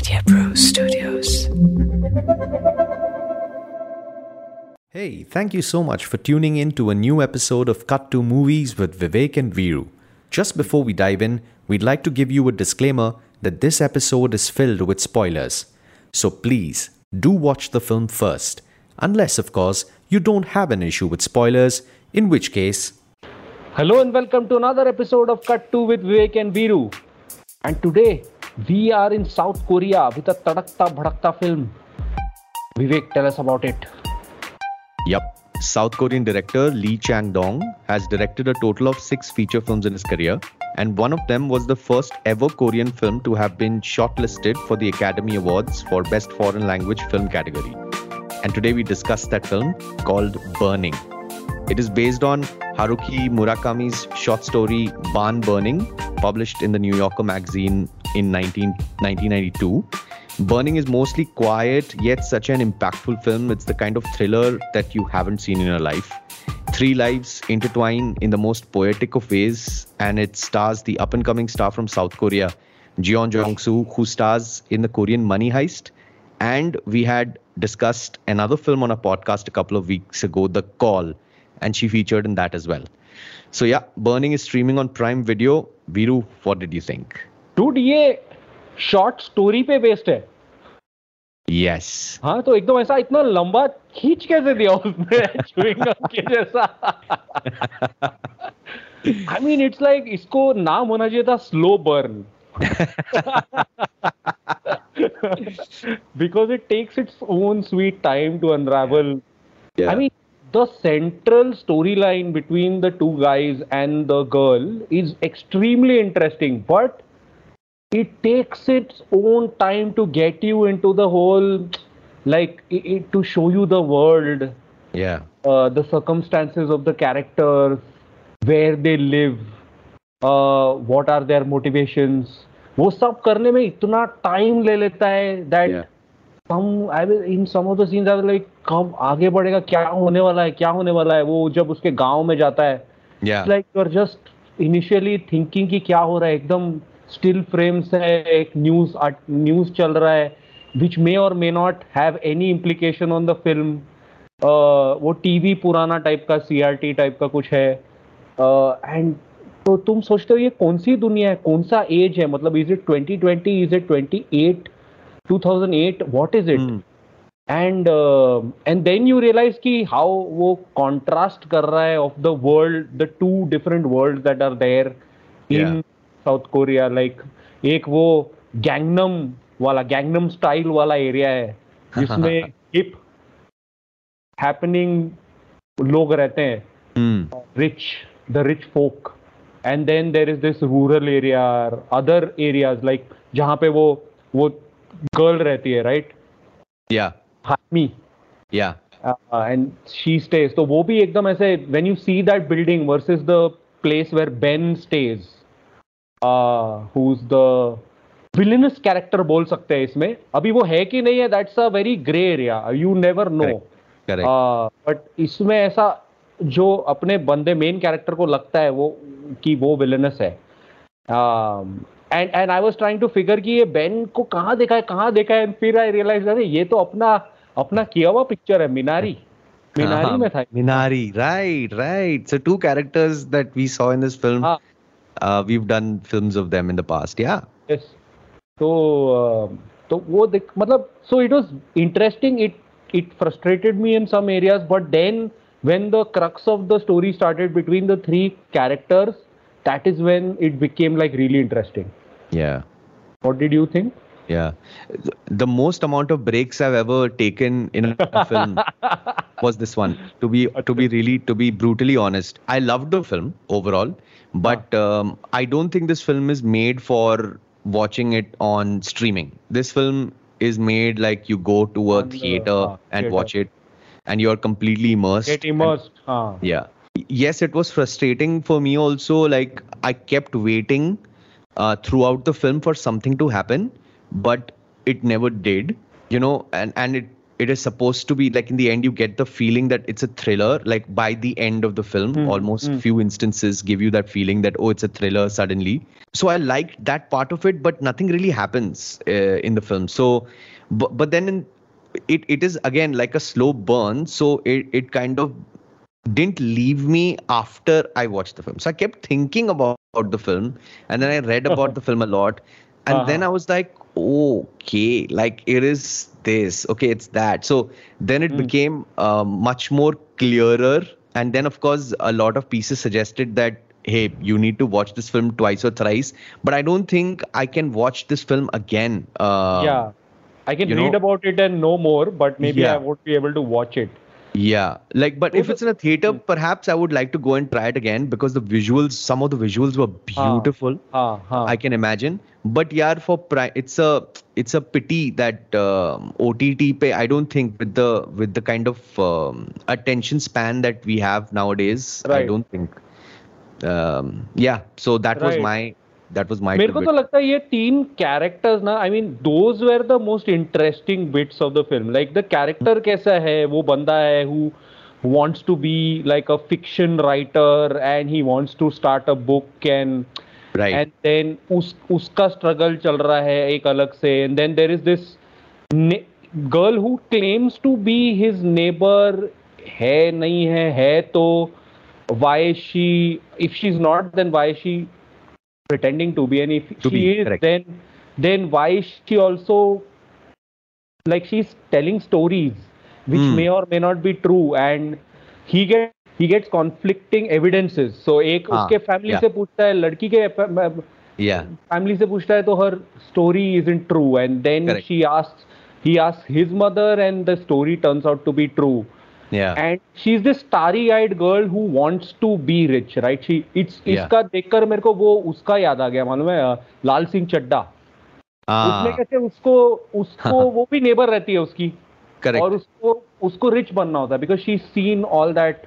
Media Pro Studios. Hey, thank you so much for tuning in to a new episode of Cut 2 Movies with Vivek and Viru. Just before we dive in, we'd like to give you a disclaimer that this episode is filled with spoilers. So please, do watch the film first. Unless, of course, you don't have an issue with spoilers, in which case... Hello and welcome to another episode of Cut 2 with Vivek and Viru. And today, we are in South Korea with a tadakta-bhadakta film. Vivek, tell us about it. Yup. South Korean director Lee Chang Dong has directed a total of 6 feature films in his career, and one of them was the first ever Korean film to have been shortlisted for the Academy Awards for Best Foreign Language Film category. And today we discuss that film called Burning. It is based on Haruki Murakami's short story Ban Burning, published in the New Yorker magazine in 1992. Burning is mostly quiet, yet such an impactful film. It's the kind of thriller that you haven't seen in your life. 3 lives intertwine in the most poetic of ways, and it stars the up-and-coming star from South Korea, Jeon Jeong-soo, who stars in the Korean Money Heist. And we had discussed another film on a podcast a couple of weeks ago, The Call, and she featured in that as well. So yeah, Burning is streaming on Prime Video. Viru, what did you think? Dude, ye short story pe based hai. Yes. हाँ तो एकदम ऐसा इतना लंबा खींच कैसे दिया उसने chewing gum के जैसा. I mean it's like इसको नाम होना चाहिए था slow burn because it takes its own sweet time to unravel. Yeah. I mean the central storyline between the 2 guys and the girl is extremely interesting, but it takes its own time to get you into the whole, like, to show you the world, the circumstances of the characters, where they live, what are their motivations. वो सब करने में इतना time ले लेता है that in some of the scenes I was like, कब आगे बढ़ेगा, क्या होने वाला है, क्या होने वाला है. वो जब उसके गांव में जाता है, it's like you're just initially thinking कि क्या हो रहा है. एकदम still frames है, एक news चल रहा है, which may or may not have any implication on the film. वो TV पुराना टाइप का CRT टाइप का कुछ है, and तो तुम सोचते हो ये कौन सी दुनिया है, कौन सा एज है, मतलब is it 2020, is it 2008, what is it? And then you realize कि how वो contrast कर रहा है of the world, the 2 different worlds that are there in South Korea. Like एक वो गैंगनम स्टाइल वाला एरिया है जिसमें हिप हैपनिंग लोग रहते हैं, rich folk, and then there is this rural area, other areas like जहाँ पे वो गर्ल रहती है, राइट, हामी, एंड शी स्टेज. तो वो भी एकदम ऐसे when you see that building versus the place where Ben stage, who's the villainous character बोल सकते हैं इसमें. अभी वो है कि नहीं है, that's a very grey area, you never know. But इसमें ऐसा जो अपने बंदे main character को लगता है वो कि वो villainous है. And I was trying to figure कि ये Ben को कहाँ देखा है, and फिर I realized अरे ये तो अपना किया हुआ picture है, मिनारी में था. मिनारी, right. So 2 characters that we saw in this film. We've done films of them in the past, Yes. So it was interesting. It frustrated me in some areas, but then when the crux of the story started between the 3 characters, that is when it became like really interesting. Yeah. What did you think? Yeah. The most amount of breaks I've ever taken in a film was this one. To be brutally honest, I loved the film overall, but I don't think this film is made for watching it on streaming. This film is made like you go to a theater and watch it, and you're completely immersed. Get immersed. Yes, it was frustrating for me also. Like I kept waiting throughout the film for something to happen. But it never did, you know, and it it is supposed to be like, in the end you get the feeling that it's a thriller, like by the end of the film, few instances give you that feeling that, oh, it's a thriller suddenly. So I liked that part of it, but nothing really happens in the film. So, but then it is again like a slow burn. So it kind of didn't leave me after I watched the film. So I kept thinking about the film, and then I read about the film a lot. And then I was like, okay, like it is this, okay, it's that. So then it became much more clearer. And then, of course, a lot of pieces suggested that, hey, you need to watch this film twice or thrice. But I don't think I can watch this film again. Yeah, I can read about it and know more, but maybe I won't be able to watch it. Yeah, like, but if it's in a theater, perhaps I would like to go and try it again, because the visuals, some of the visuals were beautiful. I can imagine. But yeah, for Prime, it's a pity that OTT pay, I don't think with the kind of attention span that we have nowadays, I don't think. So that was my. मेरे को तो लगता है ये तीन characters ना, I mean those were the most interesting bits of the film. Like the character कैसा है, वो बंदा है who wants to be like a fiction writer and he wants to start a book and then उसका struggle चल रहा है एक अलग से. And then there is this girl who claims to be his neighbour, है नहीं है तो why she, if she is not then why she pretending to be, and if she is, then why is she also, like, she's telling stories which may or may not be true, and he gets conflicting evidences. So ek uske family se puchta hai, ladki ke family se puchta hai, to her story isn't true, and then he asks his mother, and the story turns out to be true. Yeah. And she's this starry-eyed girl who wants to be rich, right? इसका देखकर मेरे को वो उसका याद आ गया, मालूम है, लाल सिंह चड्ढा. उसने कैसे उसको वो भी नेबर रहती है उसकी. Correct. और उसको रिच बनना होता है, because she's seen all that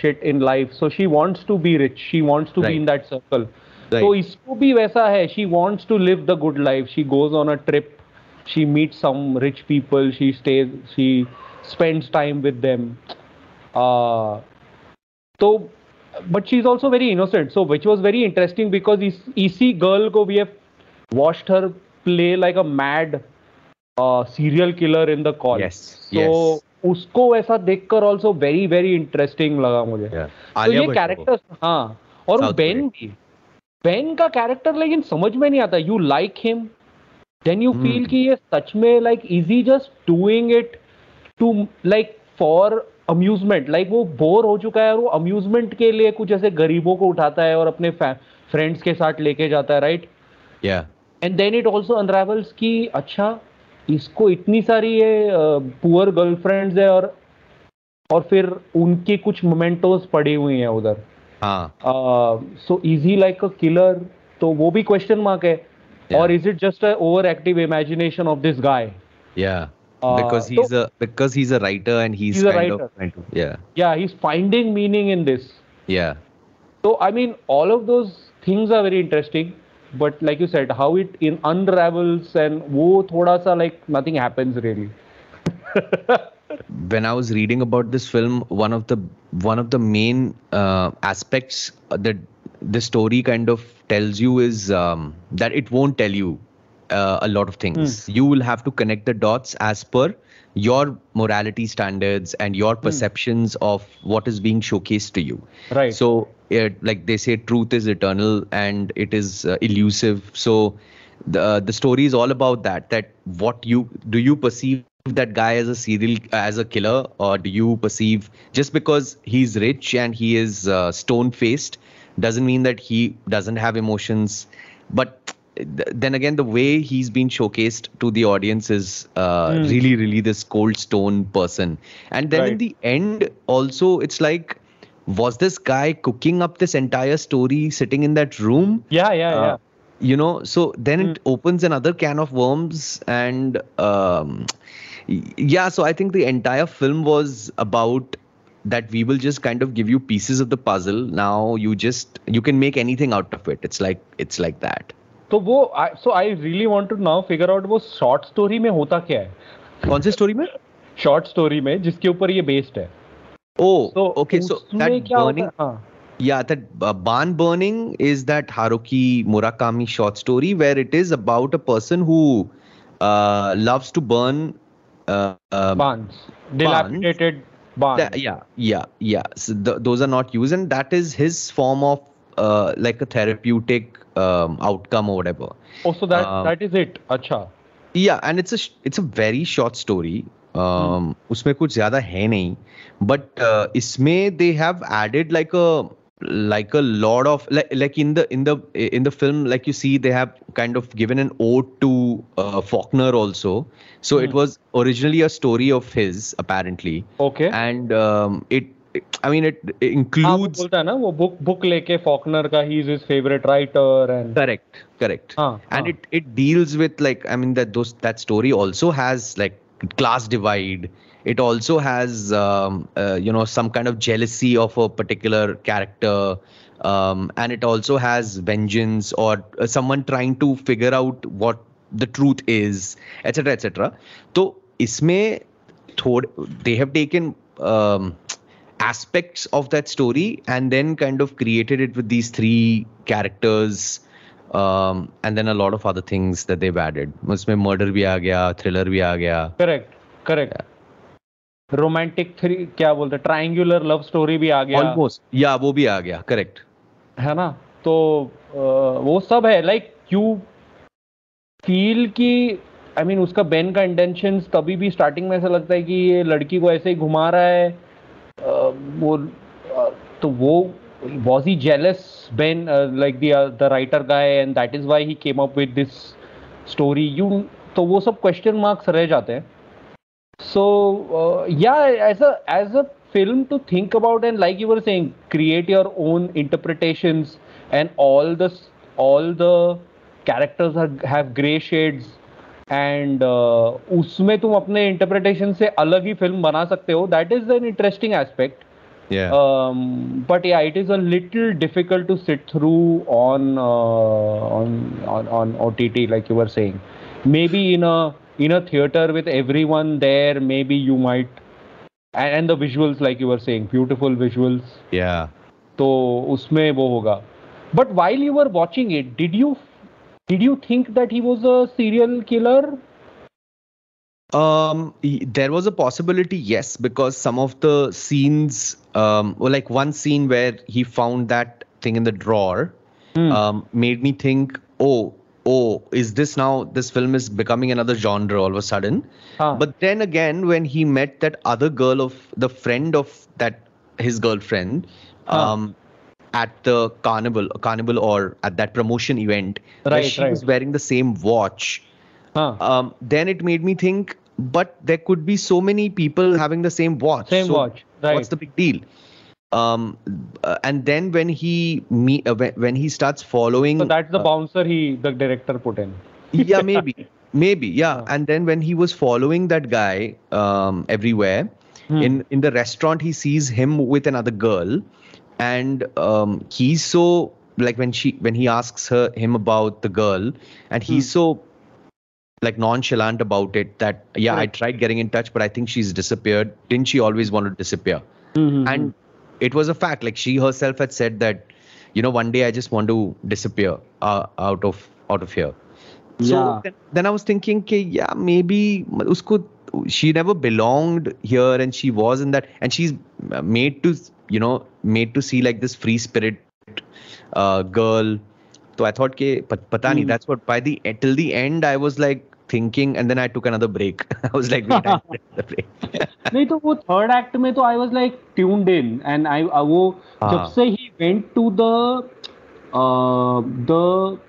shit in life, so she wants to be rich, she wants to be in that circle. तो इसको भी वैसा है, she wants to live the good life, she goes on a trip, she meets some rich people, she spends time with them, but she's also very innocent, so which was very interesting, because इसी girl को we have watched her play like a mad serial killer in The Call. Yes. उसको वैसा देखकर also very very interesting लगा मुझे. तो ये characters, हाँ, और Ben का character लेकिन समझ में नहीं आता. You like him, then you feel कि ये सच में, like, is he just doing it to, like, for amusement? Like, वो बोर हो चुका है और वो amusement के लिए कुछ ऐसे गरीबों को उठाता है और अपने friends के साथ लेके जाता है, right? Yeah. And then it also unravels कि अच्छा, इसको इतनी सारी ये poor girlfriends है और फिर उनके कुछ mementos पड़ी हुई हैं उधर. So is he like a killer? तो वो भी question mark है. Yeah. Or is it just an overactive imagination of this guy? Yeah. Because he's a writer, and he's a kind writer. He's finding meaning in this. Yeah. So I mean, all of those things are very interesting, but like you said, how it unravels, and wo thoda sa, like, nothing happens really. When I was reading about this film, one of the main aspects that the story kind of tells you is that it won't tell you a lot of things. You will have to connect the dots as per your morality standards and your perceptions of what is being showcased to you. Right. So, like they say, truth is eternal and it is elusive. So, the story is all about that. That what you do, you perceive that guy as a killer, or do you perceive, just because he's rich and he is stone-faced, doesn't mean that he doesn't have emotions, but. Then again, the way he's been showcased to the audience is really, really this cold stone person. And then in the end, also, it's like, was this guy cooking up this entire story sitting in that room? Yeah. You know, so then it opens another can of worms. And so I think the entire film was about that. We will just kind of give you pieces of the puzzle. Now you can make anything out of it. It's like that. तो वो, so I really want to now figure out वो short story में होता क्या है. कौन सी story में? शॉर्ट स्टोरी में जिसके ऊपर ये बेस्ड है। Oh okay, so that burning, yeah, that Ban Burning is that Haruki Murakami short story where it is about a person who loves to burn barns, dilapidated barns. Yeah. So those are not used, and that is his form of like a therapeutic outcome or whatever. Oh, so that is it. Acha. Yeah, and it's a very short story. उसमें कुछ ज्यादा है नहीं, but इसमें they have added like a lot of like in the film, like you see they have kind of given an ode to Faulkner also. So it was originally a story of his apparently. Okay. And it includes. बोलता है ना वो book लेके Faulkner का, he is his favorite writer and. Correct. And it deals with that story also has like class divide. It also has some kind of jealousy of a particular character, and it also has vengeance or someone trying to figure out what the truth is, etc., etc. So, isme they have taken aspects of that story and then kind of created it with these three characters. And then a lot of other things that they've added. उसमें murder भी आ गया, thriller भी आ गया. Correct. Yeah. Romantic three क्या बोलते हैं? Triangular love story भी आ गया. Almost. Yeah, वो भी आ गया. Correct. है ना? तो वो सब है. Like you feel कि उसका Ben का intentions कभी भी starting में ऐसा लगता है कि ये लड़की को ऐसे ही घुमा रहा है. Was he jealous, Ben, like the writer guy, and that is why he came up with this story? तो वो सब question marks रह जाते हैं. So as a film to think about, and like you were saying, create your own interpretations, and all the characters have grey shades, and उसमें तुम अपने interpretation से अलग ही film बना सकते हो. That is an interesting aspect. Yeah. But yeah, it is a little difficult to sit through on OTT, like you were saying. Maybe in a theater with everyone there, maybe you might, and the visuals, like you were saying, beautiful visuals. Yeah. So usme wo hoga. But while you were watching it, did you think that he was a serial killer? There was a possibility, yes, because some of the scenes, like one scene where he found that thing in the drawer, made me think, oh, is this now? This film is becoming another genre all of a sudden. Huh. But then again, when he met that other girl of the friend of that his girlfriend, at the carnival or at that promotion event, right, she was wearing the same watch. Huh. Then it made me think, but there could be so many people having the same watch. Right. What's the big deal? And then when he starts following, so that's the bouncer the director put in. Yeah, maybe. Yeah. Huh. And then when he was following that guy everywhere, in the restaurant, he sees him with another girl, and he's so like when he asks him about the girl, and he's so. Like nonchalant about it that, yeah, right. I tried getting in touch, but I think she's disappeared. Didn't she always want to disappear? Mm-hmm. And it was a fact. Like she herself had said that, one day I just want to disappear out of here. So then I was thinking, maybe she never belonged here, and she was in that, and she's made to see like this free spirit girl. So I thought ke pata nahi, that's what till the end I was like thinking, and then I took another break. I was like, wait, I took another break. नहीं तो वो third act में तो I was like tuned in, and I वो जब से he went to the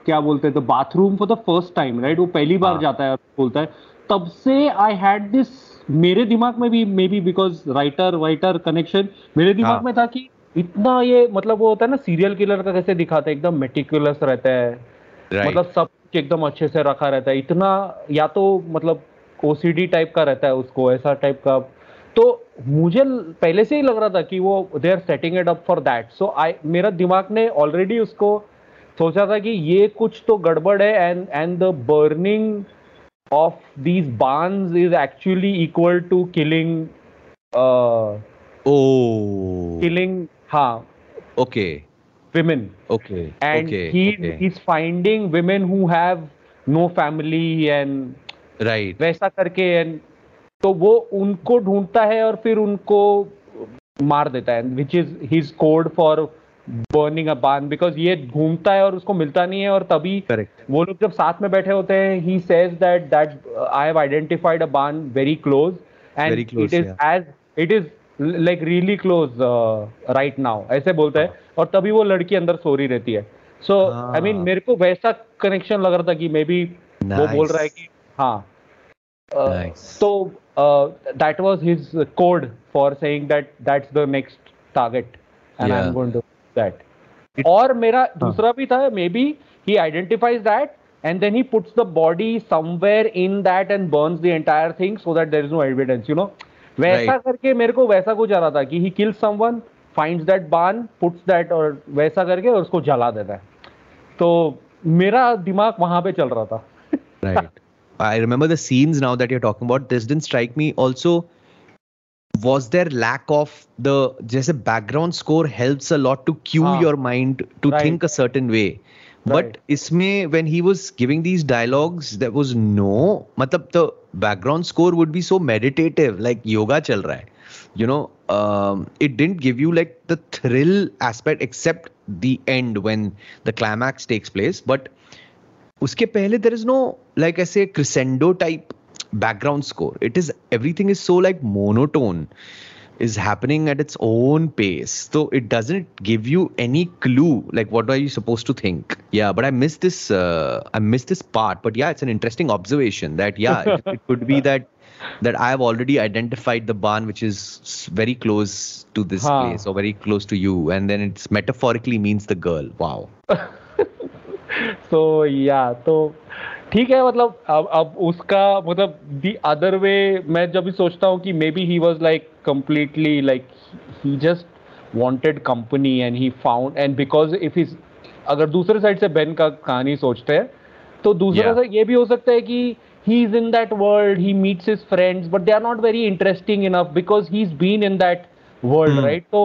क्या बोलते हैं the bathroom for the first time, right? वो पहली बार जाता है और बोलता है, तब से I had this मेरे दिमाग में भी maybe because writer connection मेरे दिमाग में था कि इतना ये मतलब वो होता है ना सीरियल किलर का कैसे दिखाता है, एकदम मेटिकुलस रहता है, मतलब सब एकदम अच्छे से रखा रहता है, इतना या तो मतलब ओसीडी टाइप का रहता है उसको, ऐसा टाइप का. तो मुझे पहले से ही लग रहा था कि वो they are setting it up for that. So मेरा दिमाग ने ऑलरेडी उसको सोचा था कि ये कुछ तो गड़बड़ है. And the burning of these bans is actually equal to killing women. Okay. And he's finding women who have no family and right. वैसा करके and तो वो उनको ढूंढता है और फिर उनको मार देता है, which is his code for burning a barn, because ये घूमता है और उसको मिलता नहीं है और तभी Correct. वो लोग जब साथ में बैठे होते हैं, he says that I have identified a barn very close and very close, it is like really close right now, ऐसे बोलता है और तभी वो लड़की अंदर सो रही रहती है. So I mean मेरे को वैसा connection लग रहा था कि maybe nice. वो बोल रहा है कि हाँ. Nice. So that was his code for saying that that's the next target and yeah. I'm going to do that. Or मेरा दूसरा भी था, maybe he identifies that and then he puts the body somewhere in that and burns the entire thing so that there is no evidence, you know. वैसा करके मेरे को वैसा कुछ आ रहा था कि he kills someone, finds that barn, puts that और वैसा करके और उसको जला देता है. तो मेरा दिमाग वहाँ पे चल रहा था. Right. I remember the scenes now that you're talking about. This didn't strike me. Also, was there lack of the just a background score helps a lot to cue your mind to think a certain way. Right. But isme when he was giving these dialogues, there was no. Matlab the background score would be so meditative, like yoga chal raha hai. You know, it didn't give you like the thrill aspect except the end when the climax takes place. But uske pehle there is no like I say crescendo type background score. It is everything is so like monotone, is happening at its own pace. So it doesn't give you any clue like what are you supposed to think. Yeah, but I missed this. I missed this part. But yeah, it's an interesting observation that it could be that I have already identified the barn which is very close to this place or very close to you, and then it's metaphorically means the girl. Wow. So yeah, तो ठीक है मतलब अब उसका मतलब the other way मैं जब भी सोचता हूँ कि maybe he was like completely like he just wanted company and he found and because if he's अगर दूसरे साइड से बेन का कहानी सोचते हैं तो दूसरा साइड ये भी हो सकता है कि he is in that world, he meets his friends but they are not very interesting enough because he's been in that world, right? So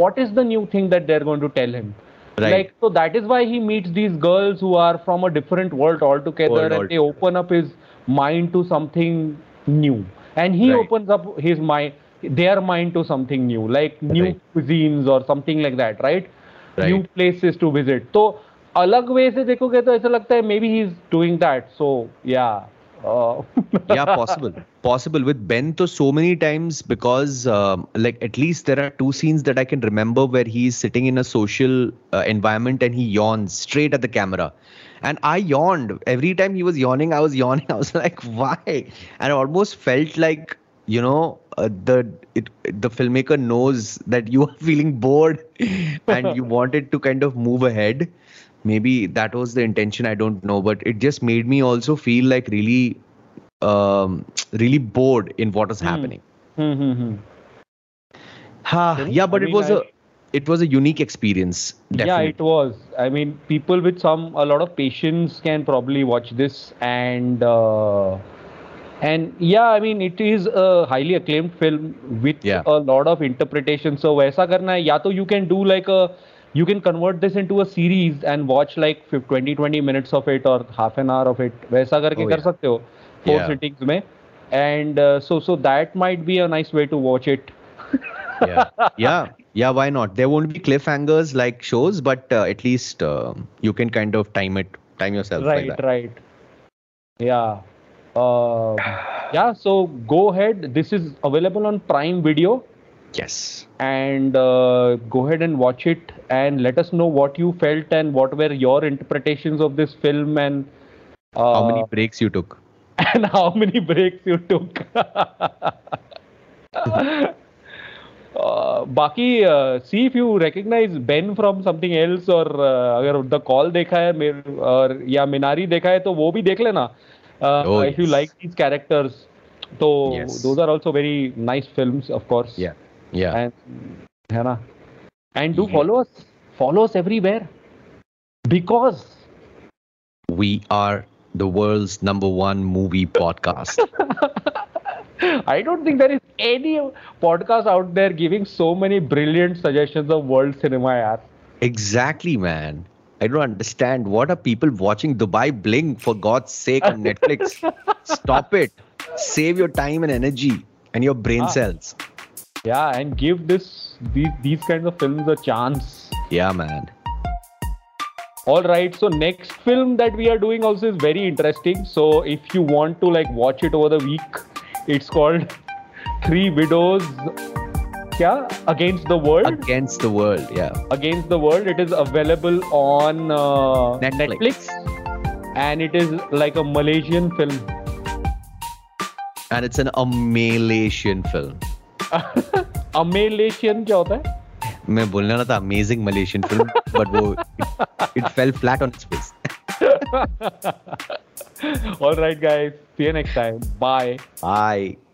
what is the new thing that they're going to tell him? Right. Like, so that is why he meets these girls who are from a different world altogether and they open up his mind to something new. And he opens up his mind, their mind to something new, like new cuisines or something like that, right? New places to visit. So, alag way se dekhoge to aisa lagta hai, maybe he's doing that. So, yeah. Yeah, possible. With Ben, to so many times because like at least there are two scenes that I can remember where he's sitting in a social environment and he yawns straight at the camera. And I yawned. Every time he was yawning, I was yawning. I was like, why? And I almost felt like, you know, the filmmaker knows that you are feeling bored and you wanted to kind of move ahead. Maybe that was the intention, I don't know, but it just made me also feel like really, really bored in what was happening. Yeah, but it was a unique experience. Definitely. Yeah, it was. I mean, people with a lot of patience can probably watch this and yeah, I mean, it is a highly acclaimed film with a lot of interpretation. So, वैसा करना है या तो you can do like you can convert this into a series and watch like 20 minutes of it or half an hour of it वैसा करके कर सकते हो 4 sittings में and so that might be a nice way to watch it. yeah, why not? There won't be cliffhangers like shows, but at least you can kind of time yourself like that. Right. Yeah. Yeah, so go ahead, this is available on Prime Video. Yes. And go ahead and watch it and let us know what you felt and what were your interpretations of this film and how many breaks you took. Baki, see if you recognize Ben from something else or agar The Call देखा है और या Minari देखा है तो वो भी देख लेना. If you like these characters, so those are also very nice films, of course. Yeah. And do follow us everywhere because we are the world's number one movie podcast. I don't think there is any podcast out there giving so many brilliant suggestions of world cinema, yaar. Exactly, man. I don't understand. What are people watching Dubai Bling for God's sake on Netflix? Stop it. Save your time and energy and your brain cells. Yeah, and give these kinds of films a chance. Yeah, man. All right, so next film that we are doing also is very interesting. So if you want to watch it over the week, it's called Three Widows. Yeah, Against the World. Against the World, yeah. Against the World. It is available on Netflix, and it is like a Malaysian film. And it's an Malaysian film. Malaysian, क्या होता है? मैं बोलने वाला था amazing Malaysian film, but it fell flat on its face. All right, guys. See you next time. Bye. Bye.